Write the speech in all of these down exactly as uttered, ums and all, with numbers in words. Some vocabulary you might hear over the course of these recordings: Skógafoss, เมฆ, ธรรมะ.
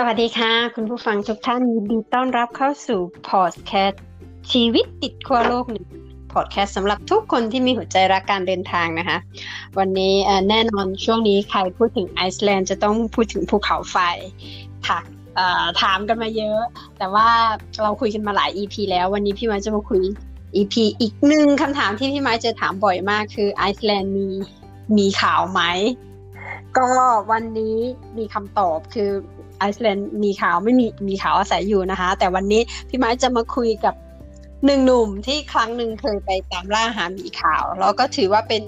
สวัสดีค่ะคุณผู้ฟังทุกท่านยินดีต้อนรับเข้าสู่พอดแคสต์ชีวิตติดขั้วโลกหนึ่งพอดแคสต์สำหรับทุกคนที่มีหัวใจรักการเดินทางนะคะวันนี้แน่นอนช่วงนี้ใครพูดถึงไอซ์แลนด์จะต้องพูดถึงภูเขาไฟถักถามกันมาเยอะแต่ว่าเราคุยกันมาหลาย อี พี แล้ววันนี้พี่ไม้จะมาคุย อี พี อีกหนึ่งคำถามที่พี่ไม้จะถามบ่อยมากคือไอซ์แลนด์มีมีข่าวไหมก็วันนี้มีคำตอบคือไอซ์แลนด์มีข่าวไม่มีมีข่าวอาศัยอยู่นะคะแต่วันนี้พี่ไม้จะมาคุยกับหนึ่งหนุ่มที่ครั้งหนึ่งเคยไปตามล่าหาหมีขาวแล้วก็ถือว่าเป็น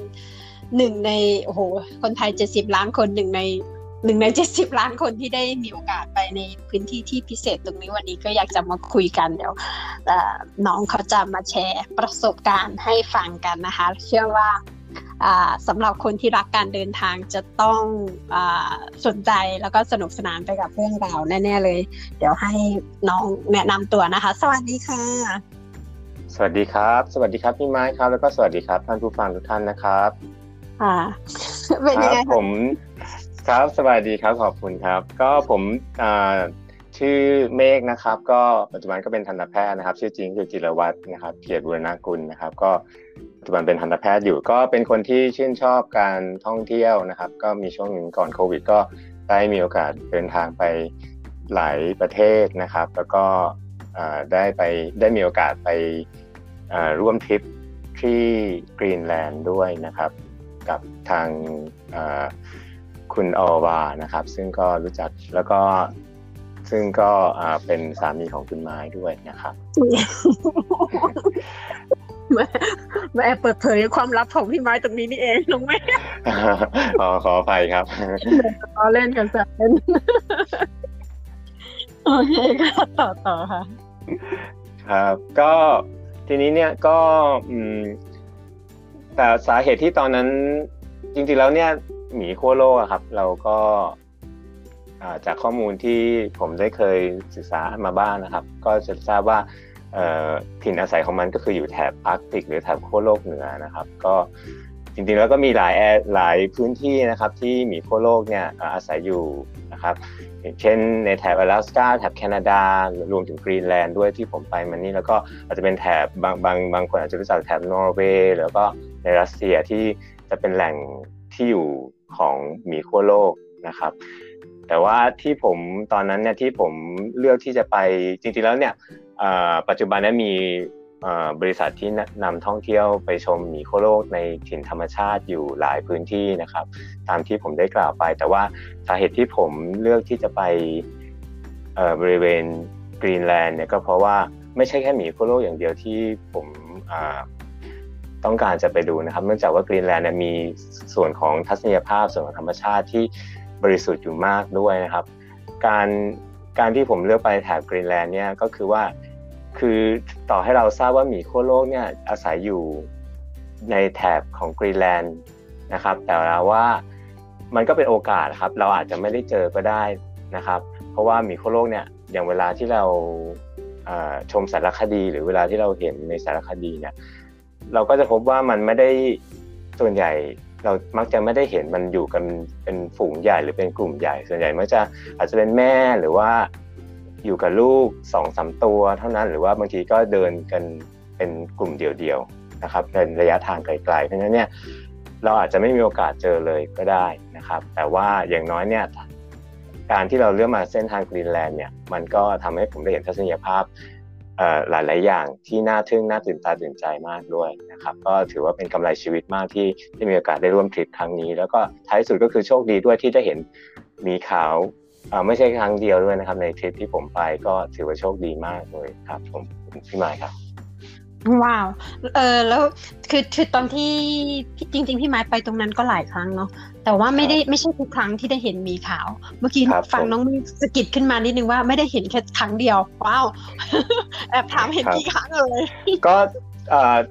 หนึ่งในโอ้โหคนไทยเจ็ดสิบล้านคนหนึ่งในหนึ่งในเจ็ดสิบล้านคนที่ได้มีโอกาสไปในพื้นที่ที่พิเศษตรงนี้วันนี้ก็อยากจะมาคุยกันเดี๋ยวน้องเขาจะมาแชร์ประสบการณ์ให้ฟังกันนะคะเชื่อว่าสำหรับคนที่รักการเดินทางจะต้องสนใจแล้วก็สนุกสนานไปกับเรื่องราวแน่ๆเลยเดี๋ยวให้น้องแนะนำตัวนะคะสวัสดีค่ะสวัสดีครับสวัสดีครับพี่ไม้ครับแล้วก็สวัสดีครับท่านผู้ฟังทุกท่านนะครับค่ะเป็นยังไงผมครับสวัสดีครับขอบคุณครับก็ผมชื่อเมฆนะครับก็ปัจจุบันก็เป็นทันตแพทย์นะครับชื่อจริงคือจิรวัฒน์นะครับเกียรติบุรณกุลนะครับก็ปัจจุบันเป็นทันตแพทย์อยู่ก็เป็นคนที่ชื่นชอบการท่องเที่ยวนะครับก็มีช่วงหนึ่งก่อนโควิดก็ได้มีโอกาสเดินทางไปหลายประเทศนะครับแล้วก็ได้ไปได้มีโอกาสไปร่วมทริปที่กรีนแลนด์ด้วยนะครับกับทางคุณอวานะครับซึ่งก็รู้จักแล้วก็ซึ่งก็เป็นสามีของคุณไม้ด้วยนะครับมาแอบเปิดเผยความลับของพี่ไม้ตรงนี้นี่เองน้องแม่อ๋อขออภัยครับอ๋อเล่นกันสักเล่นโอเคค่ะต่อต่อค่ะครับก็ทีนี้เนี่ยก็แต่สาเหตุที่ตอนนั้นจริงๆแล้วเนี่ยหมีขั้วโลกครับเราก็จากข้อมูลที่ผมได้เคยศึกษามาบ้าง น, นะครับก็จะทราบว่าถิ่นอาศัยของมันก็คืออยู่แถบอาร์กติกหรือแถบขั้วโลกเหนือนะครับก็จริงๆแล้วก็มีหลายหลายพื้นที่นะครับที่หมีขั้วโลกเนี่ยอาศัยอยู่นะครับเช่นในแถบ阿拉斯加แถบแคนาดารวมถึงกรีนแลนด์ด้วยที่ผมไปมันนี่แล้วก็อาจจะเป็นแถบบางบางบางคนอาจจะรู้จักแถบนอร์เวย์แล้วก็ในรัสเซียที่จะเป็นแหล่งที่อยู่ของหมีขั้วโลกนะครับแต่ว่าที่ผมตอนนั้นเนี่ยที่ผมเลือกที่จะไปจริงๆแล้วเนี่ยปัจจุบันนี้มีบริษัทที่นำท่องเที่ยวไปชมหมีขั้วโลกในถิ่นธรรมชาติอยู่หลายพื้นที่นะครับตามที่ผมได้กล่าวไปแต่ว่าสาเหตุที่ผมเลือกที่จะไปบริเวณกรีนแลนด์เนี่ยก็เพราะว่าไม่ใช่แค่หมีขั้วโลกอย่างเดียวที่ผมต้องการจะไปดูนะครับเนื่องจากว่ากรีนแลนด์เนี่ยมีส่วนของทัศนียภาพส่วนของธรรมชาติที่บริสุทธิ์อยู่มากด้วยนะครับการการที่ผมเลือกไปแถบกรีนแลนด์เนี่ยก็คือว่าคือต่อให้เราทราบว่าหมีขั้วโลกเนี่ยอาศัยอยู่ในแถบของกรีนแลนด์นะครับแต่ว่ามันก็เป็นโอกาสครับเราอาจจะไม่ได้เจอก็ได้นะครับเพราะว่าหมีขั้วโลกเนี่ยอย่างเวลาที่เราชมสารคดีหรือเวลาที่เราเห็นในสารคดีเนี่ยเราก็จะพบว่ามันไม่ได้ส่วนใหญ่เรามักจะไม่ได้เห็นมันอยู่กันเป็นฝูงใหญ่หรือเป็นกลุ่มใหญ่ส่วนใหญ่มักจะอาจจะเป็นแม่หรือว่าอยู่กับลูก สองถึงสาม ตัวเท่านั้นหรือว่าบางทีก็เดินกันเป็นกลุ่มเดี่ยวๆนะครับเป็นระยะทางไกลๆเพราะฉะนั้นเนี่ยเราอาจจะไม่มีโอกาสเจอเลยก็ได้นะครับแต่ว่าอย่างน้อยเนี่ยการที่เราเลือกมาเส้นทางกรีนแลนด์เนี่ยมันก็ทำให้ผมได้เห็นทัศนียภาพหลายๆอย่างที่น่าทึ่งน่าตื่นตาตื่นใจมากด้วยนะครับก็ถือว่าเป็นกำไรชีวิตมากที่ได้มีโอกาสได้ร่วมทริปครั้งนี้แล้วก็ท้ายสุดก็คือโชคดีด้วยที่ได้เห็นหมีขาวไม่ใช่ครั้งเดียวด้วยนะครับในทริปที่ผมไปก็ถือว่าโชคดีมากเลยครับผมพี่ไมค์ครับว้าวเออแล้วคือคือตอนที่จริงๆพี่ไมค์ไปตรงนั้นก็หลายครั้งเนาะแต่ว่าไม่ได้ไม่ใช่ทุกครั้งที่ได้เห็นหมีขาวเมื่อกี้ฟังน้องสะกิดขึ้นมานิดนึงว่าไม่ได้เห็นแค่ครั้งเดียวว้าวแอบถามเห็นกี่ครั้งเลยก็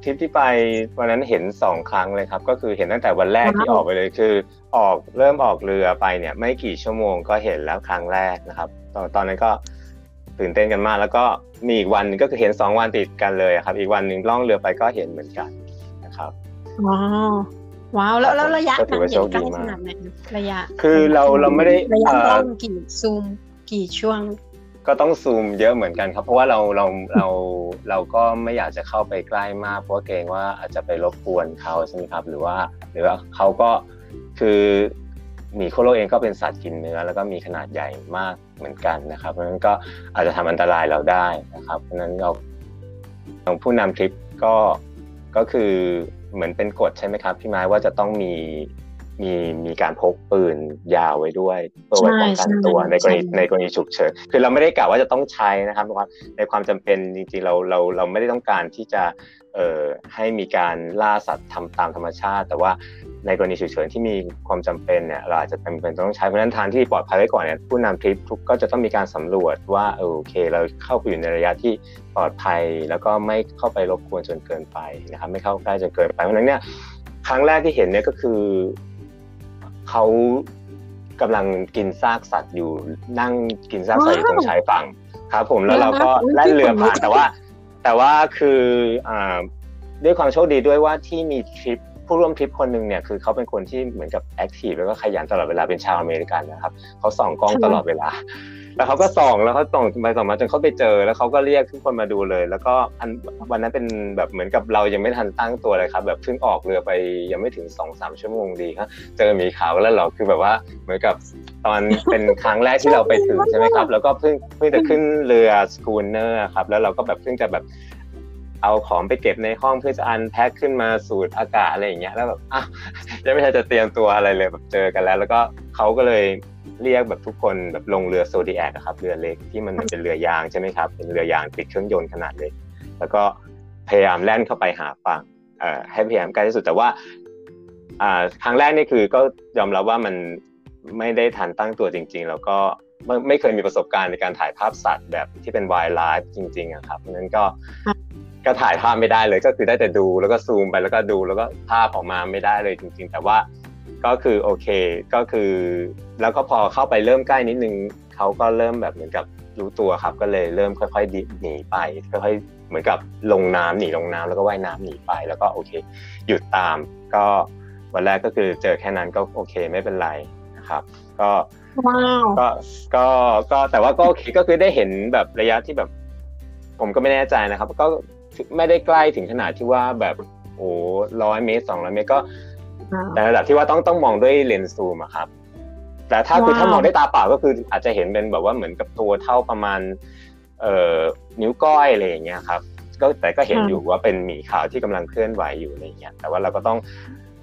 ทริปที่ไปวันนั้นเห็นสองครั้งเลยครับก็คือเห็นตั้งแต่วันแรกที่ออกไปเลยคือออกเริ่มออกเรือไปเนี่ยไม่กี่ชั่วโมงก็เห็นแล้วครั้งแรกนะครับตอนตอนนั้นก็ตื่นเต้นกันมากแล้วก็มีอีกวันก็คือเห็นสองวันติดกันเลยครับอีกวันหนึ่งล่องเรือไปก็เห็นเหมือนกันนะครับว้าวว้าวแล้วแล้วระยะเห็นใกล้ขนาดไหนระยะคือเราเราไม่ได้ระยะล่องกี่ซูม กี่ช่วงก็ต้องซูมเยอะเหมือนกันครับเพราะว่าเราเราเราเราก็ไม่อยากจะเข้าไปใกล้มากเพราะเกรงว่าอาจจะไปรบกวนเขาใช่ไหมครับหรือว่าหรือว่าเขาก็คือหมีโคโลเองก็เป็นสัตว์กินเนื้อแล้วก็มีขนาดใหญ่มากเหมือนกันนะครับเพราะฉะนั้นก็อาจจะทำอันตรายเราได้นะครับเพราะฉะนั้นเราผู้นำทริปก็ก็คือเหมือนเป็นกฎใช่ไหมครับพี่ไม้ว่าจะต้องมีมีมีการพกปืนยาวไว้ด้วยเพื่อไว้ป้องกันตัวในกรณีในกรณีฉุกเฉินคือเราไม่ได้กล่าวว่าจะต้องใช้นะครับในความจำเป็นจริงๆเราเราเราไม่ได้ต้องการที่จะเอ่อให้มีการล่าสัตว์ทำตามธรรมชาติแต่ว่าในกรณีฉุกเฉินที่มีความจำเป็นเนี่ยเราอาจจะจำเป็นต้องใช้เพราะฉะนั้นทางที่ปลอดภัยไว้ก่อนเนี่ยผู้นำทริปทุกก็จะต้องมีการสำรวจว่าโอเคเราเข้าไปอยู่ในระยะที่ปลอดภัยแล้วก็ไม่เข้าไปรบกวนจนเกินไปนะครับไม่เข้าใกล้จนเกินไปเพราะฉะนั้นเนี่ยครั้งแรกที่เห็นเนี่ยก็คือเขากำลังกินซากสัตว์อยู่นั่งกินซากสัตว์อยู่ตรงชายฝั่งครับผมแล้วเราก็แล่นเรือผ่านแต่ว่าแต่ว่าคือด้วยความโชคดีด้วยว่าที่มีทริปผู้ร่วมทริปคนหนึ่งเนี่ยคือเขาเป็นคนที่เหมือนกับแอคทีฟแล้วก็ขยันตลอดเวลาเป็นชาวอเมริกันนะครับเขาส่องกล้องตลอดเวลาแล้วเขาก็ส่องแล้วเขาส่องไปส่องมาจนเขาไปเจอแล้วเขาก็เรียกทุกคนมาดูเลยแล้วก็วันนั้นเป็นแบบเหมือนกับเรายังไม่ทันตั้งตัวเลยครับแบบเพิ่งออกเรือไปยังไม่ถึงสองสามชั่วโมงดีครับเจอหมีขาวแล้วเราคือแบบว่าเหมือนกับตอนเป็นครั้งแรกที่เราไปถึงใช่ไหมครับแล้วก็เพิ่งเพิ่งจะขึ้นเรือสกูนเนอร์ครับแล้วเราก็แบบเพิ่งจะแบบเอาของไปเก็บในห้องเพื่อจะอันแพ็คขึ้นมาสูดอากาศอะไรอย่างเงี้ยแล้วแบบอ้าวยังไม่ทันจะเตรียมตัวอะไรเลยแบบเจอกันแล้วแล้วก็เขาก็เลยเรียกแบบทุกคนแบบลงเรือโซดิแอคนะครับเรือเล็กที่มันเป็นเรือยางใช่ไหมครับเป็นเรือยางติดเครื่องยนต์ขนาดเล็กแล้วก็พยายามแล่นเข้าไปหาฝั่งให้พยายามใกล้ที่สุดแต่ว่าครั้งแรกนี่คือก็ยอมรับว่ามันไม่ได้ทันตั้งตัวจริงๆแล้วก็ไม่เคยมีประสบการณ์ในการถ่ายภาพสัตว์แบบที่เป็นไวล์ไลฟ์จริงๆอะครับนั้นก็ก็ถ่ายภาพไม่ได้เลยก็คือได้แต่ดูแล้วก็ซูมไปแล้วก็ดูแล้วก็ภาพออกมาไม่ได้เลยจริงๆแต่ว่าก็คือโอเคก็คือแล้วก็พอเข้าไปเริ่มใกล้นิดนึงเขาก็เริ่มแบบเหมือนกับรู้ตัวครับก็เลยเริ่มค่อยๆดิหนีไปค่อยๆเหมือนกับลงน้ำหนีลงน้ำแล้วก็ว่ายน้ำหนีไปแล้วก็โอเคหยุดตามก็วันแรกก็คือเจอแค่นั้นก็โอเคไม่เป็นไรนะครับก็ก็ก็ก็แต่ว่าก็โอเคก็คือได้เห็นแบบระยะที่แบบผมก็ไม่แน่ใจนะครับก็ไม่ได้ใกล้ถึงขนาดที่ว่าแบบโอ้ร้อยเมตรสองร้อยเมตรก็แต่ระดับที่ว่าต้องต้องมองด้วยเลนส์ซูมอะครับแต่ถ้าคือถ้ามองด้วยตาเปล่าก็คืออาจจะเห็นเป็นแบบว่าเหมือนกับตัวเท่าประมาณเอ่อนิ้วก้อยอะไรอย่างเงี้ยครับก็แต่ก็เห็นอยู่ว่าเป็นหมีขาวที่กำลังเคลื่อนไหวอยู่อะไรอย่างเงี้ยแต่ว่าเราก็ต้อง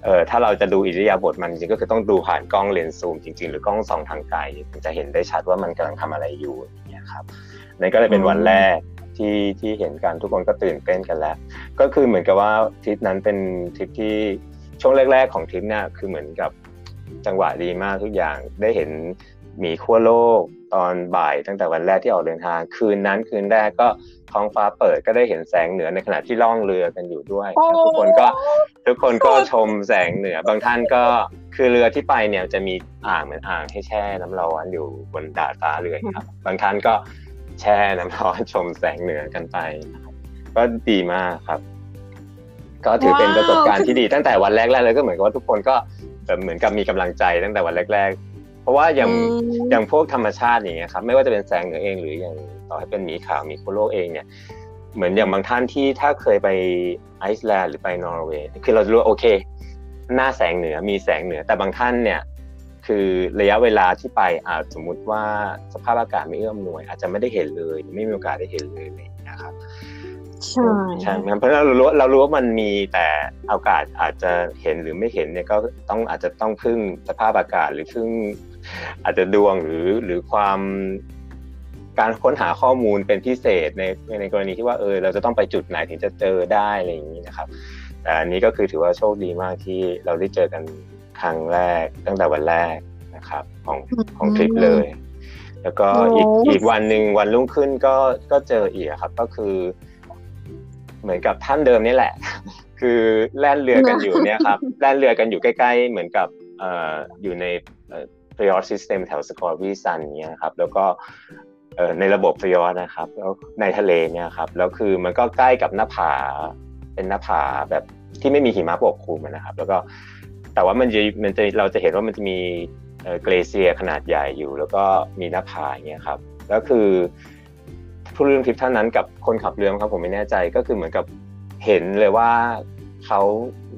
เอ่อถ้าเราจะดูอิริยาบถมันจริงก็คือต้องดูผ่านกล้องเลนส์ซูมจริงๆหรือกล้องส่องทางไกลถึงจะเห็นได้ชัดว่ามันกำลังทำอะไรอยู่อย่างเงี้ยครับนั่นก็เลยเป็นวันแรกที่ที่เห็นกันทุกคนก็ตื่นเต้นกันแล้วก็คือเหมือนกับว่าทริปนั้นเป็นทริปที่ช่วงแรกๆของทริปเนี่ยคือเหมือนกับจังหวะดีมากทุกอย่างได้เห็นหมีขั้วโลกตอนบ่ายตั้งแต่วันแรกที่ออกเดินทางคืนนั้นคืนแรกก็ท้องฟ้าเปิดก็ได้เห็นแสงเหนือในขณะที่ล่องเรือกันอยู่ด้วยทุกคนก็ทุกคนก็ชมแสงเหนือบางท่านก็คือเรือที่ไปเนี่ยจะมีอ่างเหมือนอ่างให้แช่น้ำร้อนอยู่บนดาดฟ้าเรือครับบางท่านก็แช่น้ำร้อนชมแสงเหนือกันไปก็ดีมากครับก็ถือเป็นประสบการณ์ที่ดีตั้งแต่วันแรกๆเลยก็เหมือนกับว่าทุกคนก็แบบเหมือนกับมีกำลังใจตั้งแต่วันแรกๆเพราะว่าอย่างอย่างพวกธรรมชาติอย่างเงี้ยครับไม่ว่าจะเป็นแสงเหนือเองหรืออย่างต่อให้เป็นหมีขาวหมีโคโลเองเนี่ยเหมือนอย่างบางท่านที่ถ้าเคยไปไอซ์แลนด์หรือไปนอร์เวย์คือเราจะรู้โอเคหน้าแสงเหนือมีแสงเหนือแต่บางท่านเนี่ยคือระยะเวลาที่ไปอาจสมมุติว่าสภาพอากาศไม่เอื้ออำนวยอาจจะไม่ได้เห็นเลยไม่มีโอกาสได้เห็นเลยนะครับใช่ใช่เพราะเรารู้เรารู้ว่ามันมีแต่อากาศอาจจะเห็นหรือไม่เห็นเนี่ยก็ต้องอาจจะต้องพึ่งสภาพอากาศหรือพึ่งอาจจะดวงหรือหรือความการค้นหาข้อมูลเป็นพิเศษในในกรณีที่ว่าเออเราจะต้องไปจุดไหนถึงจะเจอได้อะไรอย่างนี้นะครับแต่อันนี้ก็คือถือว่าโชคดีมากที่เราได้เจอกันครั้งแรกตั้งแต่วันแรกนะครับของของทริปเลยแล้วก็อีกอีกวันหนึ่งวันรุ่งขึ้นก็ก็เจออีกครับก็คือเหมือนกับท่านเดิมนี่แหละคือแล่นเรือกันอยู่เนี่ยครับแล่นเรือกันอยู่ใกล้ๆเหมือนกับเอ่ออยู่ในฟรีออร์ซิสเต็มแถวสกอร์วีซันเนี่ยครับแล้วก็เอ่อในระบบฟรีออร์นะครับแล้วในทะเลเนี่ยครับแล้วคือมันก็ใกล้กับหน้าผาเป็นหน้าผาแบบที่ไม่มีหิมะปกคลุมนะครับแล้วก็แต่ว่ามันจะมันจะเราจะเห็นว่ามันจะมี เกลเซียขนาดใหญ่อยู่แล้วก็มีหน้าผาอย่างเงี้ยครับแล้วคือผู้ร่วมทริปท่านนั้นกับคนขับเรือครับผมไม่แน่ใจก็คือเหมือนกับเห็นเลยว่าเขา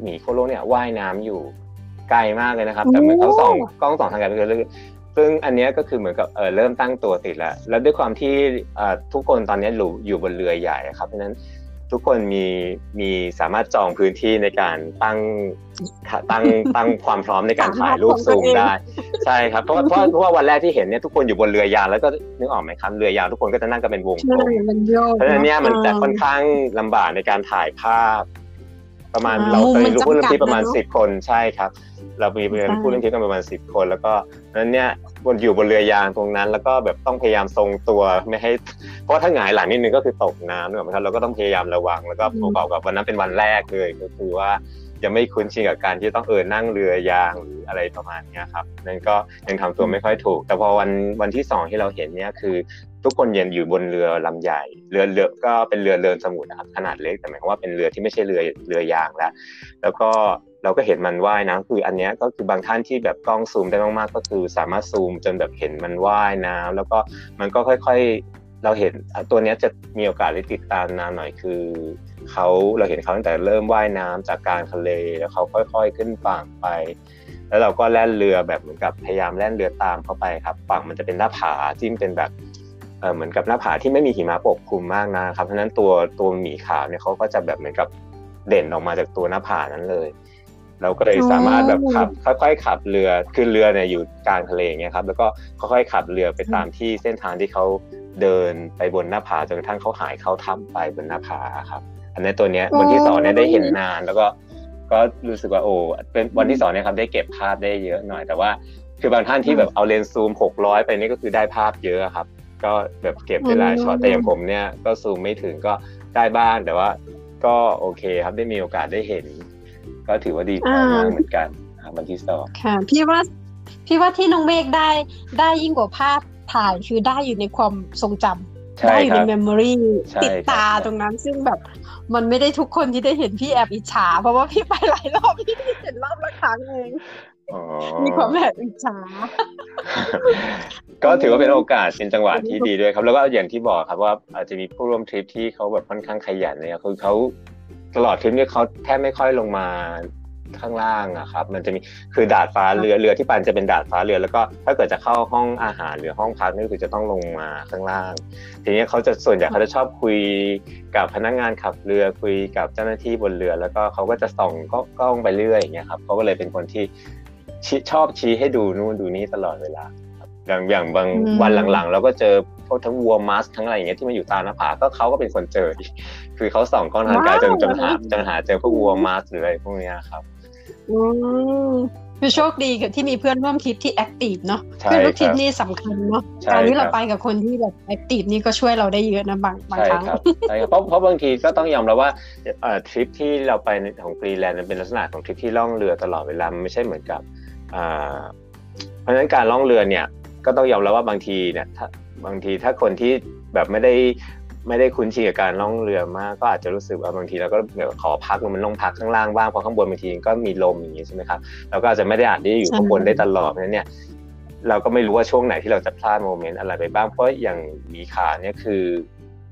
หมีโคโลเนี่ยว่ายน้ำอยู่ไกลมากเลยนะครับแต่เหมือนเขาส่องกล้องส่องทางไกลเลยซึ่งอันนี้ก็คือเหมือนกับเออเริ่มตั้งตัวติดแล้วแล้วด้วยความที่ทุกคนตอนนี้อยู่บนเรือใหญ่ครับเพราะนั้นทุกคนมีมีสามารถจองพื้นที่ในการตั้งตั้งตั้งความพร้อมในการถ่ายรูปซูมได้ใช่ครับเพราะเพราะเพราะว่าวันแรกที่เห็นเนี่ยทุกคนอยู่บนเรือยาวแล้วก็นึกออกไหมครับเรือยาวทุกคนก็จะนั่งกันเป็นวงกลมเพราะฉะนั้นเนี่ยมันจะค่อนข้างลำบากในการถ่ายภาพประมาณเราเคยรู้ผู้เล่นที่ประมาณสิบคนใช่ครับเรามีผู้เล่นที่กันประมาณสิบคนแล้วก็นั้นเนี่ยบนอยู่บนเรือยางตรงนั้นแล้วก็แบบต้องพยายามทรงตัวไม่ให้เพราะถ้าหงายหลังนิดนึงก็คือตกน้ำนะครับเราก็ต้องพยายามระวังแล้วก็ประกอบกับวันนั้นเป็นวันแรกเลยก็คือว่ายังไม่คุ้นชินกับการที่ต้องเออนั่งเรือยางหรืออะไรประมาณนี้ครับนั่นก็ยังทำตัวไม่ค่อยถูกแต่พอวันวันที่สองที่เราเห็นเนี่ยคือทุกคนเย็นอยู่บนเรือลำใหญ่เรือเรือก็เป็นเรือเรือสมุทรนะครับขนาดเล็กแต่หมายความว่าเป็นเรือที่ไม่ใช่เรือเรือยางแล้วแล้วก็เราก็เห็นมันว่ายน้ำคืออันนี้ก็คือบางท่านที่แบบกล้องซูมได้มากๆก็คือสามารถซูมจนแบบเห็นมันว่ายน้ำแล้วก็มันก็ค่อยๆเราเห็นตัวนี้จะมีโอกาสได้ติดตามนานหน่อยคือเขาเราเห็นเขาตั้งแต่เริ่มว่ายน้ำจากกลางทะเลแล้วเขาค่อยๆขึ้นฝั่งไปแล้วเราก็แล่นเรือแบบเหมือนกับพยายามแล่นเรือตามเข้าไปครับฝั่งมันจะเป็นหน้าผาที่มันเป็นแบบเออเหมือนกับหน้าผาที่ไม่มีหิมะปกคลุมมากนะครับเพราะฉะนั้นตัวตัวหมีขาวเนี่ยเขาก็จะแบบเหมือนกับเด่นออกมาจากตัวหน้าผานั้นเลยเราก็เลยสามารถแบบขับค่อยๆขับเรือขึ้นเรือเนี่ยอยู่กลางทะเลอย่างเงี้ยครับแล้วก็ค่อยๆขับเรือไปตามที่เส้นทางที่เขาเดินไปบนหน้าผาจนกระทั่งเขาหายเข้าถ้ำไปบนหน้าผาครับอันนี้ตัวเนี้ยวันที่สองเนี่ยได้เห็นนานแล้วก็ก็รู้สึกว่าโอ้เป็นวันที่สองเนี่ยครับได้เก็บภาพได้เยอะหน่อยแต่ว่าคือบางท่านที่แบบเอาเลนส์ซูมหกร้อยไปนี่ก็คือได้ภาพเยอะครับก็แบบเก็บเวลาช็อตแต่อย่างผมเนี่ยก็ซูมไม่ถึงก็ได้บ้างแต่ว่าก็โอเคครับได้มีโอกาสได้เห็นก็ถือว่าดีมากเหมือนกันวันที่สองค่ะพี่ว่าพี่ว่าที่น้องเมฆได้ได้ยิ่งกว่าภาพถ่ายคือได้อยู่ในความทรงจำได้อยู่ในเมมโมรีติดตาตรงนั้นซึ่งแบบมันไม่ได้ทุกคนที่ได้เห็นพี่แอบอิจฉาเพราะว่าพี่ไปหลายรอบพี่เห็นรอบละครั้งเองมีความแบบอิจฉาก็ถือว่าเป็นโอกาสเป็นจังหวะที่ดีด้วยครับแล้วก็อย่างที่บอกครับว่าอาจจะมีผู้ร่วมทริปที่เขาแบบค่อนข้างขยันเลยคือเขาตลอดทริปเนี่ยเขาแทบไม่ค่อยลงมาข้างล่างอะครับมันจะมีคือดาดฟ้าเรือเรือที่ปั่นจะเป็นดาดฟ้าเรือแล้วก็ถ้าเกิดจะเข้าห้องอาหารหรือห้องพักนี่คือจะต้องลงมาข้างล่างทีนี้เขาจะส่วนใหญ่เขาจะชอบคุยกับพนักงานขับเรือคุยกับเจ้าหน้าที่บนเรือแล้วก็เขาก็จะส่องกล้องไปเรื่อยอย่างเงี้ยครับเขาก็เลยเป็นคนที่ชอบชี้ให้ดูนู่นดูนี่ตลอดเวลาอย่างอย่างบางวันหลังๆเราก็เจอพวกทั้งวัวมัสทั้งอะไรอย่างเงี้ยที่มันอยู่ตามหน้าผาก็เขาก็เป็นคนเจอคือเขาส่องกล้องทางไกลจนจนหาจนหาเจอพวกวัวมัสหรืออะไรพวกเนี้ยครับอือคือโชคดีกับที่มีเพื่อนร่วมทริปที่แอคทีฟเนาะเพื่อนร่วมทริปนี่สำคัญเนาะการที่เราไปกับคนที่แบบแอคทีฟนี่ก็ช่วยเราได้เยอะนะบางบางครั้งใช่ครับเพราะเพราะบางทีก็ต้องยอมรับว่าเอ่อทริปที่เราไปของกรีนแลนด์มันเป็นลักษณะของทริปที่ล่องเรือตลอดเวลามันไม่ใช่เหมือนกับอ่าเพราะฉะนั้นการล่องเรือเนี่ยก็ต้องยอมรับว่าบางทีเนี่ยถ้าบางทีถ้าคนที่แบบไม่ได้ไม่ได้คุ้นชินกับการล่องเรือมากก็อาจจะรู้สึกว่าบางทีเราก็แบบขอพักมันลงพักข้างล่างบ้างเพราะข้างบนบางทีก็มีลมอย่างนี้ใช่ไหมครับเราก็อาจจะไม่ได้อาจได้อยู่ข้างบนได้ตลอดเพราะฉะนั้นเนี่ยเราก็ไม่รู้ว่าช่วงไหนที่เราจะพลาดโมเมนต์อะไรไปบ้างเพราะอย่างมีขาเนี่ยคือ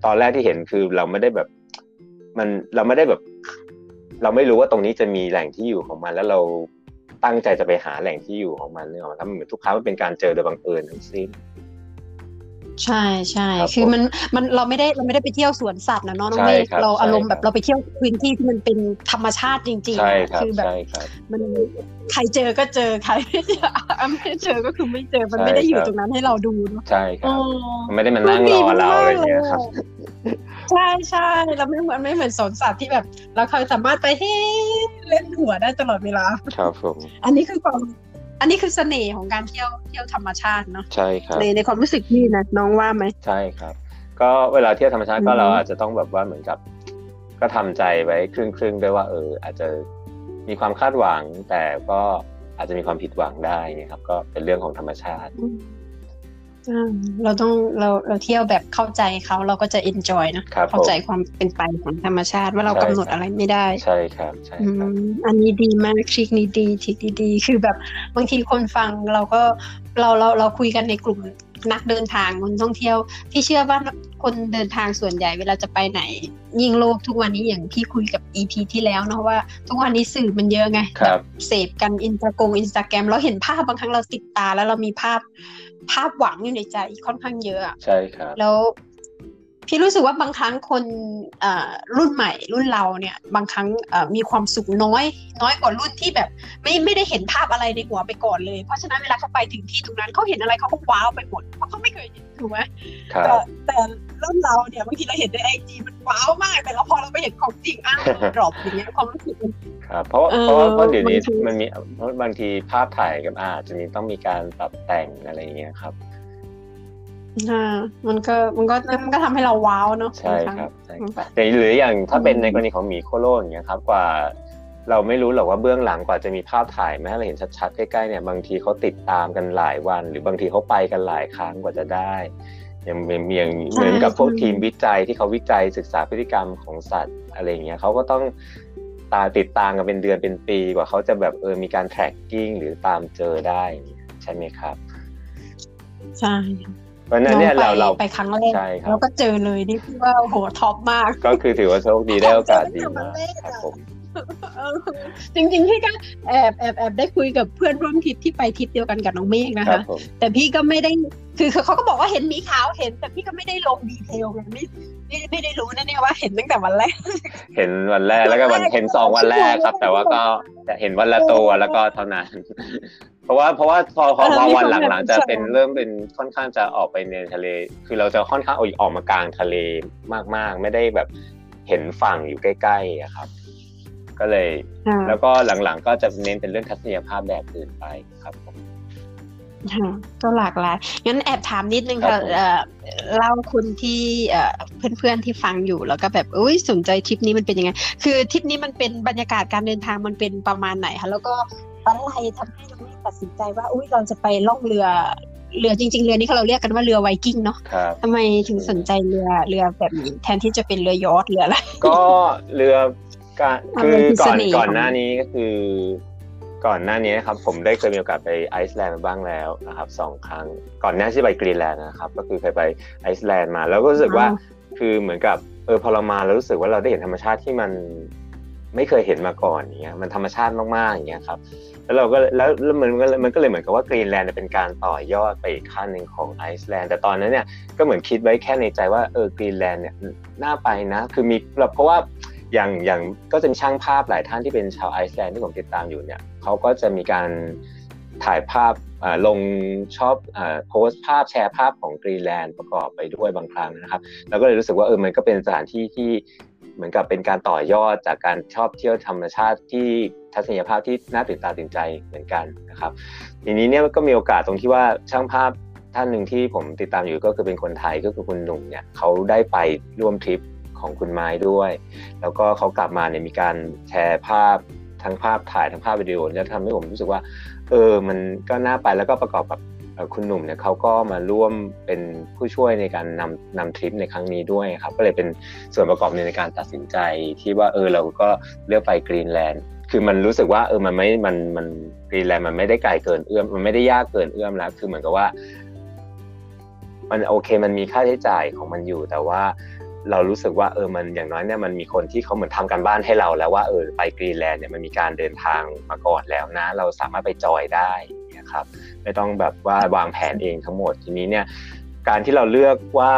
ตอนแรกที่เห็นคือเราไม่ได้แบบมันเราไม่ได้แบบเราไม่รู้ว่าตรงนี้จะมีแหล่งที่อยู่ของมันแล้วเราตั้งใจจะไปหาแหล่งที่อยู่ของมันเนี่ยครับเหมือนทุกครั้งมันเป็นการเจอโดยบังเอิญทั้งสิ้นใช่ใช่คือมันมันเราไม่ได้เราไม่ได้ไปเที่ยวสวนสัตว์นะเนาะน้องเมฆเราอารมณ์แบบเราไปเที่ยวพื้นที่ที่มันเป็นธรรมชาติจริงๆคือแบบมันใครเจอก็เจอใครไม่เจอไม่เจอก็คือไม่เจอมันไม่ได้อยู่ตรงนั้นให้เราดูเนาะใช่ครับไม่ได้มันนั่งรอเราอะไรอย่างเงี้ยครับใช่ใช่เราไม่เหมือนไม่เหมือนสวนสัตว์ที่แบบเราเคยสามารถไปเฮ้เล่นหัวได้ตลอดเวลาครับผมอันนี้คือความอันนี้คือเสน่ห์ของการเที่ยวเที่ยวธรรมชาติเนาะใช่ครับในในความรู้สึกนี่นะน้องว่าไหมใช่ครับก็เวลาเที่ยวธรรมชาติก็เราอาจจะต้องแบบว่าเหมือนกับก็ทำใจไว้ครึ่งๆด้วยว่าเอออาจจะมีความคาดหวังแต่ก็อาจจะมีความผิดหวังได้นะครับก็เป็นเรื่องของธรรมชาติ เราต้องเราเราเที่ยวแบบเข้าใจเขาเราก็จะ enjoy นะเข้าใจความเป็นไปของธรรมชาติว่าเรากำหนดอะไรไม่ได้ใช่ครับใช่ครับอันนี้ดีมากทริคนี้ดีทริคดีๆคือแบบบางทีคนฟังเราก็เราเราเราคุยกันในกลุ่มนักเดินทางคนท่องเที่ยวที่เชื่อว่าคนเดินทางส่วนใหญ่เวลาจะไปไหนยิ่งโลกทุกวันนี้อย่างที่คุยกับ อี พี ที่แล้วเนาะว่าทุกวันนี้สื่อมันเยอะไงแบบเสพกันอินสตาแกรมอินสตาแกรมเราเห็นภาพบางครั้งเราติดตาแล้วเรามีภาพภาพหวังอยู่ในใจค่อนข้างเยอะใช่ครับแล้วพี่รู้สึกว่าบางครั้งคนรุ่นใหม่รุ่นเราเนี่ยบางครั้งมีความสุขน้อยน้อยกว่ารุ่นที่แบบไม่ไม่ได้เห็นภาพอะไรในหัวไปก่อนเลยเพราะฉะนั้นเวลาเขาไปถึงที่ตรงนั้นเขาเห็นอะไรเขาก็ว้าวไปหมดเพราะเขาไม่เคยเห็นถูกไหมแต่แต่รุ่นเราเนี่ยบางทีเราเห็นในไอจีมันว้าวมากแต่แล้วพอเราไปเห็นของจริงอ้าวดรอปอย่างเงี้ยความรู้สึกครับเพราะเพราะเพราะเดี๋ยวนี้มันมีบางทีภาพถ่ายกับอาจจะมีต้องมีการปรับแต่งอะไรอย่างเงี้ยครับอ่ามันก็มันก็มันก็ทำให้เราว้าวเนาะใช่ครับแต่หรืออย่างถ้าเป็นในกรณีของหมีโคโล่อย่างเงี้ยครับกว่าเราไม่รู้หรอกว่าเบื้องหลังกว่าจะมีภาพถ่ายมาให้เราเห็นชัดๆใกล้ๆเนี่ยบางทีเขาติดตามกันหลายวันหรือบางทีเขาไปกันหลายครั้งกว่าจะได้อย่างอย่างเหมือนกับพวกทีมวิจัยที่เขาวิจัยศึกษาพฤติกรรมของสัตว์อะไรอย่างเงี้ยเขาก็ต้องตามติดตามกันเป็นเดือนเป็นปีกว่าเขาจะแบบเออมีการแทร็กกิ้งหรือตามเจอได้ใช่ไหมครับใช่เพราะนั้นเนี่ยเราเราไปครั้งแรกแล้วก็เจอเลยนี่คือว่าโหท็อปมากก็คือถือว่าโชคดีได้โอกาสดีมากครับผมจริงๆพี่ก็แอบแอบแอบได้คุยกับเพื่อนร่วมทริปที่ไปทริปเดียวกันกับน้องเมฆนะคะแต่พี่ก็ไม่ได้คือเขาก็บอกว่าเห็นมีขาวเห็นแต่พี่ก็ไม่ได้ลงดีเทลไงไม่ไม่ได้รู้นะเนี่ยว่าเห็นตั้งแต่วันแรกเห็นวันแรกแล้วก็วันเห็นสองวันแรกครับแต่ว่าก็เห็นวันละตัวแล้วก็เท่านั้นเพราะว่าเพราะว่าพอพอวันหลังๆจะเป็นเริ่มเป็นค่อนข้างจะออกไปในทะเลคือเราจะค่อนข้างออกมากลางทะเลมากๆไม่ได้แบบเห็นฝั่งอยู่ใกล้ๆครับก็เลยแล้วก็หลังๆก็จะเน้นเป็นเรื่องทัศนียภาพแบบอื่นไปครับผมก็หลากหลายงั้นแอบถามนิดนึงค่ะเล่าคุณที่เพื่อนๆที่ฟังอยู่แล้วก็แบบอุ้ยสนใจทริปนี้มันเป็นยังไงคือทริปนี้มันเป็นบรรยากาศการเดินทางมันเป็นประมาณไหนคะแล้วก็อะไรทำให้เราตัดสินใจว่าอุ้ยเราจะไปล่องเรือเรือจริงๆเรือนี้เราเรียกกันว่าเรือไวกิ้งเนาะทำไมถึงสนใจเรือเรือแบบนี้แทนที่จะเป็นเรือยอชต์เรืออะไรก็เรือคือก่อนก่อนหน้านี้ก็คือก่อนหน้านี้ครับผมได้เคยมีโอกาสไปไอซ์แลนด์มาบ้างแล้วนะครับสองครั้งก่อนหน้าที่ไปกรีนแลนด์นะครับก็คือเคยไปไอซ์แลนด์มาแล้วก็รู้สึกว่าคือเหมือนกับเออพอเรามาแล้วรู้สึกว่าเราได้เห็นธรรมชาติที่มันไม่เคยเห็นมาก่อนอย่างเงี้ยมันธรรมชาติมากๆอย่างเงี้ยครับแล้วเราก็แล้วมันมันก็เลยเหมือนกับว่ากรีนแลนด์เป็นการต่อยอดไปอีกขั้นนึงของไอซ์แลนด์แต่ตอนนั้นเนี่ยก็เหมือนคิดไว้แค่ในใจว่าเออกรีนแลนด์เนี่ยน่าไปนะคือมีเพราะว่าอย่างอย่างก็จะมีช่างภาพหลายท่านที่เป็นชาวไอซ์แลนด์ที่ผมติดตามอยู่เนี่ยเขาก็จะมีการถ่ายภาพลงชอบโพสต์ภาพแชร์ภาพของกรีนแลนด์ประกอบไปด้วยบางครั้งนะครับแล้วก็เลยรู้สึกว่าเออมันก็เป็นสถานที่ที่เหมือนกับเป็นการต่อยอดจากการชอบเที่ยวธรรมชาติที่ทัศนียภาพที่น่าตื่นตาตื่นใจเหมือนกันนะครับทีนี้เนี่ยก็มีโอกาสตรงที่ว่าช่างภาพท่านหนึ่งที่ผมติดตามอยู่ก็คือเป็นคนไทยก็คือคุณหนุ่มเนี่ยเขาได้ไปร่วมทริปของคุณไม้ด้วยแล้วก็เขากลับมาเนี่ยมีการแชร์ภาพทั้งภาพถ่ายทั้งภาพวิดีโอเนี่ยทำให้ผมรู้สึกว่าเออมันก็น่าไปแล้วก็ประกอบกับคุณหนุ่มเนี่ยเขาก็มาร่วมเป็นผู้ช่วยในการนำนำทริปในครั้งนี้ด้วยครับก็เลยเป็นส่วนประกอบในการตัดสินใจที่ว่าเออเราก็เลือกไปกรีนแลนด์คือมันรู้สึกว่าเออมันไม่มันมันกรีนแลนด์มันไม่ได้ไกลเกินเอื้อมมันไม่ได้ยากเกินเอื้อมแล้วคือเหมือนกับว่ามันโอเคมันมีค่าใช้จ่ายของมันอยู่แต่ว่าเรารู้สึกว่าเออมันอย่างน้อยเนี่ยมันมีคนที่เขาเหมือนทำการบ้านให้เราแล้วว่าเออไปกรีนแลนด์เนี่ยมันมีการเดินทางมาก่อนแล้วนะเราสามารถไปจอยได้นะครับไม่ต้องแบบว่าวางแผนเองทั้งหมดทีนี้เนี่ยการที่เราเลือกว่า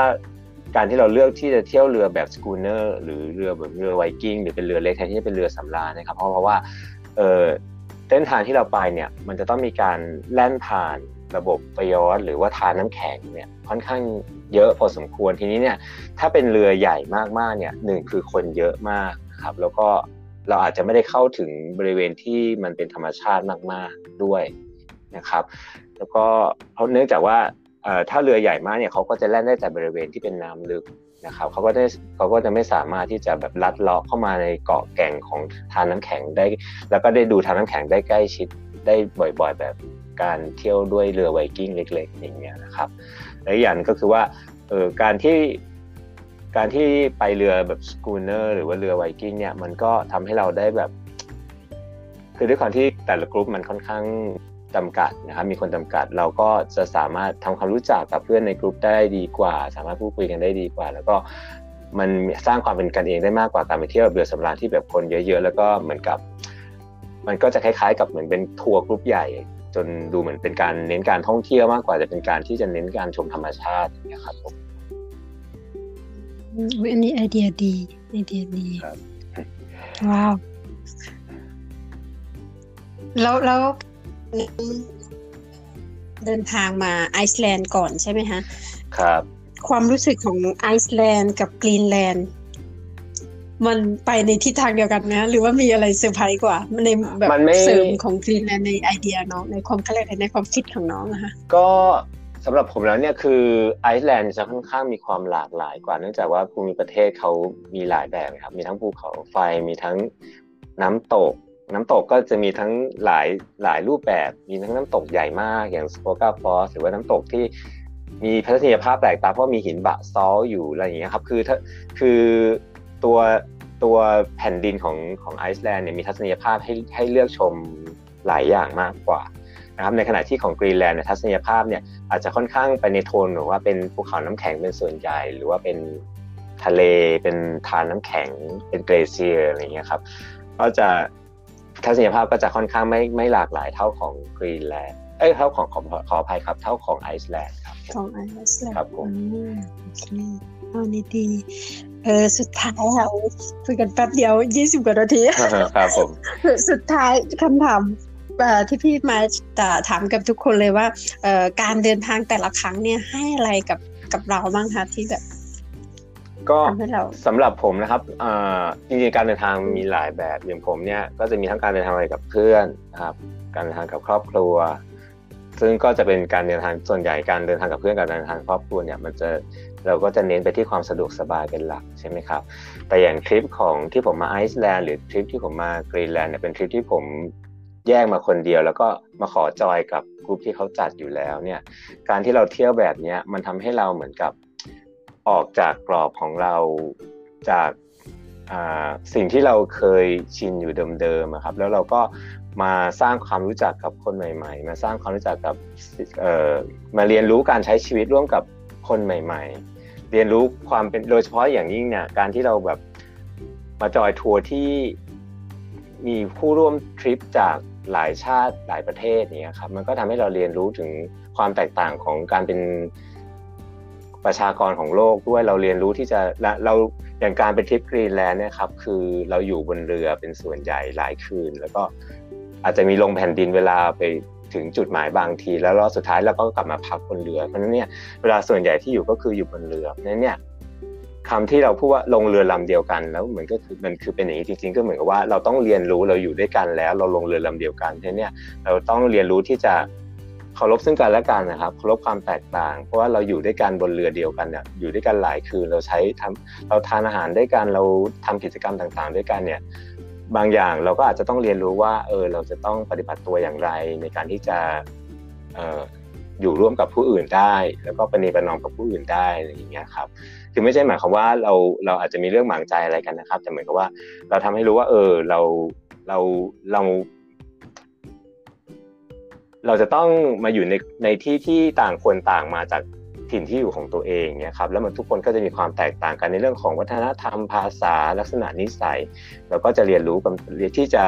การที่เราเลือกที่จะเที่ยวเรือแบบสกูเนอร์หรือเรือแบบเรือไวกิ้งหรือเป็นเรือเล็กแทนที่จะเป็นเรือสำราญนะครับเพราะเพราะว่าเออเส้นทางที่เราไปเนี่ยมันจะต้องมีการแล่นผ่านระบบไฟยอดหรือว่าทานน้ำแข็งเนี่ยค่อนข้างเยอะพอสมควรทีนี้เนี่ยถ้าเป็นเรือใหญ่มากๆเนี่ยหนึ่งคือคนเยอะมากครับแล้วก็เราอาจจะไม่ได้เข้าถึงบริเวณที่มันเป็นธรรมชาติมากๆด้วยนะครับแล้วก็เพราะเนื่องจากว่าถ้าเรือใหญ่มากเนี่ยเขาก็จะแล่นได้แต่บริเวณที่เป็นน้ำลึกนะครับเขาก็ได้เขาก็จะไม่สามารถที่จะแบบลัดเลาะเข้ามาในเกาะแก่งของทานน้ำแข็งได้แล้วก็ได้ดูทานน้ำแข็งได้ใกล้ชิดได้บ่อยๆแบบการเที่ยวด้วยเรือไวกิ้งเล็กๆอย่างเงี้ยนะครับ และอย่างก็คือว่าเออการที่การที่ไปเรือแบบสกูเนอร์หรือว่าเรือไวกิ้งเนี่ยมันก็ทำให้เราได้แบบคือด้วยความที่แต่ละกลุ่มมันค่อนข้างจำกัดนะครับมีคนจำกัดเราก็จะสามารถทำความรู้จักกับเพื่อนในกลุ่มได้ดีกว่าสามารถพูดคุยกันได้ดีกว่าแล้วก็มันสร้างความเป็นกันเองได้มากกว่าการไปเที่ยวเรือสำราญที่แบบคนเยอะๆแล้วก็เหมือนกับมันก็จะคล้ายๆกับเหมือนเป็นทัวร์กลุ่มใหญ่จนดูเหมือนเป็นการเน้นการท่องเที่ยวมากกว่าจะเป็นการที่จะเน้นการชมธรรมชาตินะครับผมอันนี้ไอเดียดีไอเดียดีว้าวแล้วแล้วเดินทางมาไอซ์แลนด์ก่อนใช่ไหมฮะครับความรู้สึกของไอซ์แลนด์กับกรีนแลนด์มันไปในทิศทางเดียวกันนะหรือว่ามีอะไรเซอร์ไพรส์กว่าในแบบเสริมของกรีนแลนด์ในไอเดียเนาะในความคาดหมายในความคิดของน้องอะค่ะก็สำหรับผมแล้วเนี่ยคือไอซ์แลนด์จะค่อนข้างมีความหลากหลายกว่าเนื่องจากว่าภูมิประเทศเขามีหลายแบบครับมีทั้งภูเขาไฟมีทั้งน้ำตกน้ำตกก็จะมีทั้งหลายหลายรูปแบบมีทั้งน้ำตกใหญ่มากอย่าง Skógafoss หรือว่าน้ำตกที่มีทัศนียภาพแปลกตาเพราะมีหินบะซอลอยู่อะไรอย่างเงี้ยครับคือคือตัวตัวแผ่นดินของของไอซ์แลนด์เนี่ยมีทัศนียภาพให้ให้เลือกชมหลายอย่างมากกว่านะครับในขณะที่ของกรีนแลนด์เนี่ยทัศนียภาพเนี่ยอาจจะค่อนข้างไปในโทนหรือว่าเป็นภูเขาน้ำแข็งเป็นส่วนใหญ่หรือว่าเป็นทะเลเป็นทานน้ำแข็งเป็นเกลเซียร์อะไรอย่างเงี้ยครับก็จะทัศนียภาพก็จะค่อนข้างไม่ไม่หลากหลายเท่าของกรีนแลนด์เอ้ยเท่าของขอขออภัยครับเท่าของไอซ์แลนด์ครับของไอซ์แลนด์ครับผมโอเคเอานี่ดีเออสุดท้ายค่ะคุยกันแป๊บเดียวยี่สิบกว่านาทีครับผมสุดท้ายคำถามที่พี่มาถามกับทุกคนเลยว่าการเดินทางแต่ละครั้งเนี่ยให้อะไรกับกับเราบ้างคะที่แบบก็สำหรับผมนะครับจริงๆการเดินทางมีหลายแบบอย่างผมเนี่ยก็จะมีทั้งการเดินทางไปกับเพื่อนนะครับการเดินทางกับครอบครัวซึ่งก็จะเป็นการเดินทางส่วนใหญ่การเดินทางกับเพื่อนการเดินทางครอบครัวเนี่ยมันจะเราก็จะเน้นไปที่ความสะดวกสบายเป็นหลักใช่ไหมครับแต่อย่างทริปของที่ผมมาไอซ์แลนด์หรือทริปที่ผมมากรีนแลนด์เนี่ยเป็นทริปที่ผมแยกมาคนเดียวแล้วก็มาขอจอยกับกลุ่มที่เขาจัดอยู่แล้วเนี่ยการที่เราเที่ยวแบบนี้มันทำให้เราเหมือนกับออกจากกรอบของเราจากสิ่งที่เราเคยชินอยู่เดิมๆครับแล้วเราก็มาสร้างความรู้จักกับคนใหม่ๆมาสร้างความรู้จักกับมาเรียนรู้การใช้ชีวิตร่วมกับคนใหม่ๆเรียนรู้ความเป็นโดยเฉพาะอย่างยิ่งเนี่ยการที่เราแบบมาจอยทัวร์ที่มีผู้ร่วมทริปจากหลายชาติหลายประเทศเนี่ยครับมันก็ทำให้เราเรียนรู้ถึงความแตกต่างของการเป็นประชากรของโลกด้วยเราเรียนรู้ที่จะเราอย่างการไปทริปกรีนแลนด์เนี่ยครับคือเราอยู่บนเรือเป็นส่วนใหญ่หลายคืนแล้วก็อาจจะมีลงแผ่นดินเวลาไปถึงจุดหมายบางทีแล้วรอบสุดท้ายเราก็กลับมาพักบนเรือเพราะฉะนั้นเนี่ยเวลาส่วนใหญ่ที่อยู่ก็คืออยู่บนเรือเพราะฉะนั้นเนี่ยคำที่เราพูดว่าลงเรือลำเดียวกันแล้วเหมือนก็คือมันคือเป็นอย่างนี้จริงๆก็เหมือนกับว่าเราต้องเรียนรู้เราอยู่ด้วยกันแล้วเราลงเรือลำเดียวกันเพราะฉะนั้นเนี่ยเราต้องเรียนรู้ที่จะเคารพซึ่งกันและกันนะครับเคารพความแตกต่างเพราะว่าเราอยู่ด้วยกันบนเรือเดียวกันเนี่ยอยู่ด้วยกันหลายคืนเราใช้ทำเราทานอาหารด้วยกันเราทำกิจกรรมต่างๆด้วยกันเนี่ยบางอย่างเราก็อาจจะต้องเรียนรู้ว่าเออเราจะต้องปฏิบัติตัวอย่างไรในการที่จะเอ่ออยู่ร่วมกับผู้อื่นได้แล้วก็ประนีประนอมกับผู้อื่นได้อะไรอย่างเงี้ยครับคือไม่ใช่หมายความว่าเราเราอาจจะมีเรื่องหมางใจอะไรกันนะครับแต่เหมือนกับว่าเราทำให้รู้ว่าเออเราเราเราเราจะต้องมาอยู่ในในที่ที่ต่างคนต่างมาจากถิ่นที่อยู่ของตัวเองเนี่ยครับแล้วมันทุกคนก็จะมีความแตกต่างกันในเรื่องของวัฒนธรรมภาษาลักษณะนิสัยเราก็จะเรียนรู้กันที่จะ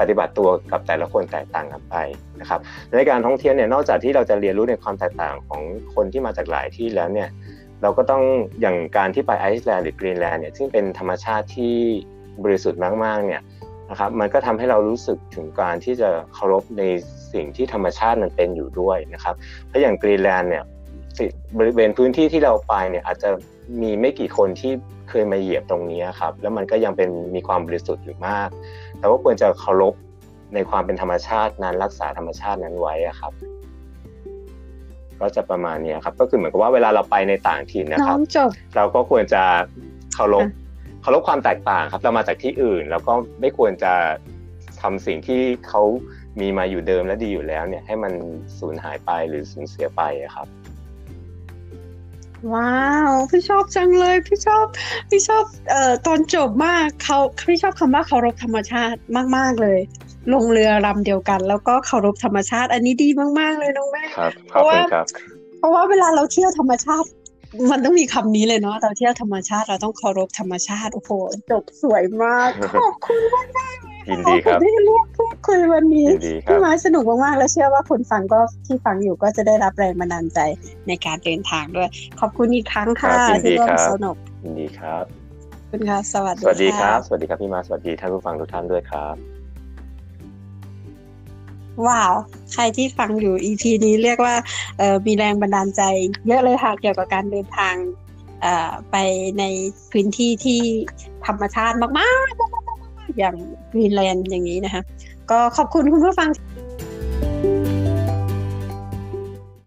ปฏิบัติตัวกับแต่ละคนแตกต่างกันไปนะครับในการท่องเที่ยวเนี่ยนอกจากที่เราจะเรียนรู้ในความแตกต่างของคนที่มาจากหลายที่แล้วเนี่ยเราก็ต้องอย่างการที่ไปไอซ์แลนด์หรือกรีนแลนด์เนี่ยซึ่งเป็นธรรมชาติที่บริสุทธิ์มากๆเนี่ยนะครับมันก็ทำให้เรารู้สึกถึงการที่จะเคารพในสิ่งที่ธรรมชาติมันเป็นอยู่ด้วยนะครับเพราะอย่างกรีนแลนด์เนี่ยบริเวณพื้นที่ที่เราไปเนี่ยอาจจะมีไม่กี่คนที่เคยมาเหยียบตรงนี้ครับแล้วมันก็ยังเป็นมีความบริสุทธิ์อยู่มากแต่ว่าควรจะเคารพในความเป็นธรรมชาตินั้นรักษาธรรมชาตินั้นไว้ครับก็จะประมาณนี้ครับก็คือเหมือนกับว่าเวลาเราไปในต่างถิ่นนะครับเราก็ควรจะเคารพเคารพความแตกต่างครับเรามาจากที่อื่นแล้วก็ไม่ควรจะทำสิ่งที่เขามีมาอยู่เดิมและดีอยู่แล้วเนี่ยให้มันสูญหายไปหรือสูญเสียไปครับ ว้าวพี่ชอบจังเลยพี่ชอบพี่ชอบเอ่อตอนจบมากเขาพี่ชอบคำว่าเคารพธรรมชาติมากๆเลยลงเรือลำเดียวกันแล้วก็เคารพธรรมชาติอันนี้ดีมากๆเลยน้องแม่เพราะว่าเพราะว่าเวลาเราเที่ยวธรรมชาติมันต้องมีคำนี้เลยเนาะเราเที่ยวธรรมชาติเราต้องเคารพธรรมชาติโอ้โหจบสวยมากขอบคุณมากเลยยินดีครับที่ร่วมพูดคุยวันนี้พี่มาสนุกมากๆและเชื่อว่าคนฟังก็ที่ฟังอยู่ก็จะได้รับแรงบันดาลใจในการเดินทางด้วยขอบคุณอีกครั้งค่ะที่ร่วมสนุกยินดีครับคุณค่ะสวัสดีสวัสดีครับสวัสดีครับพี่มาสวัสดีท่านผู้ฟังทุกท่านด้วยครับว้าวใครที่ฟังอยู่ อี พี นี้เรียกว่ามีแรงบันดาลใจเยอะเลยค่ะเกี่ยวกับการเดินทางไปในพื้นที่ที่ธรรมชาติมากๆอย่างกรีนแลนด์อย่างนี้นะคะก็ขอบคุณคุณผู้ฟัง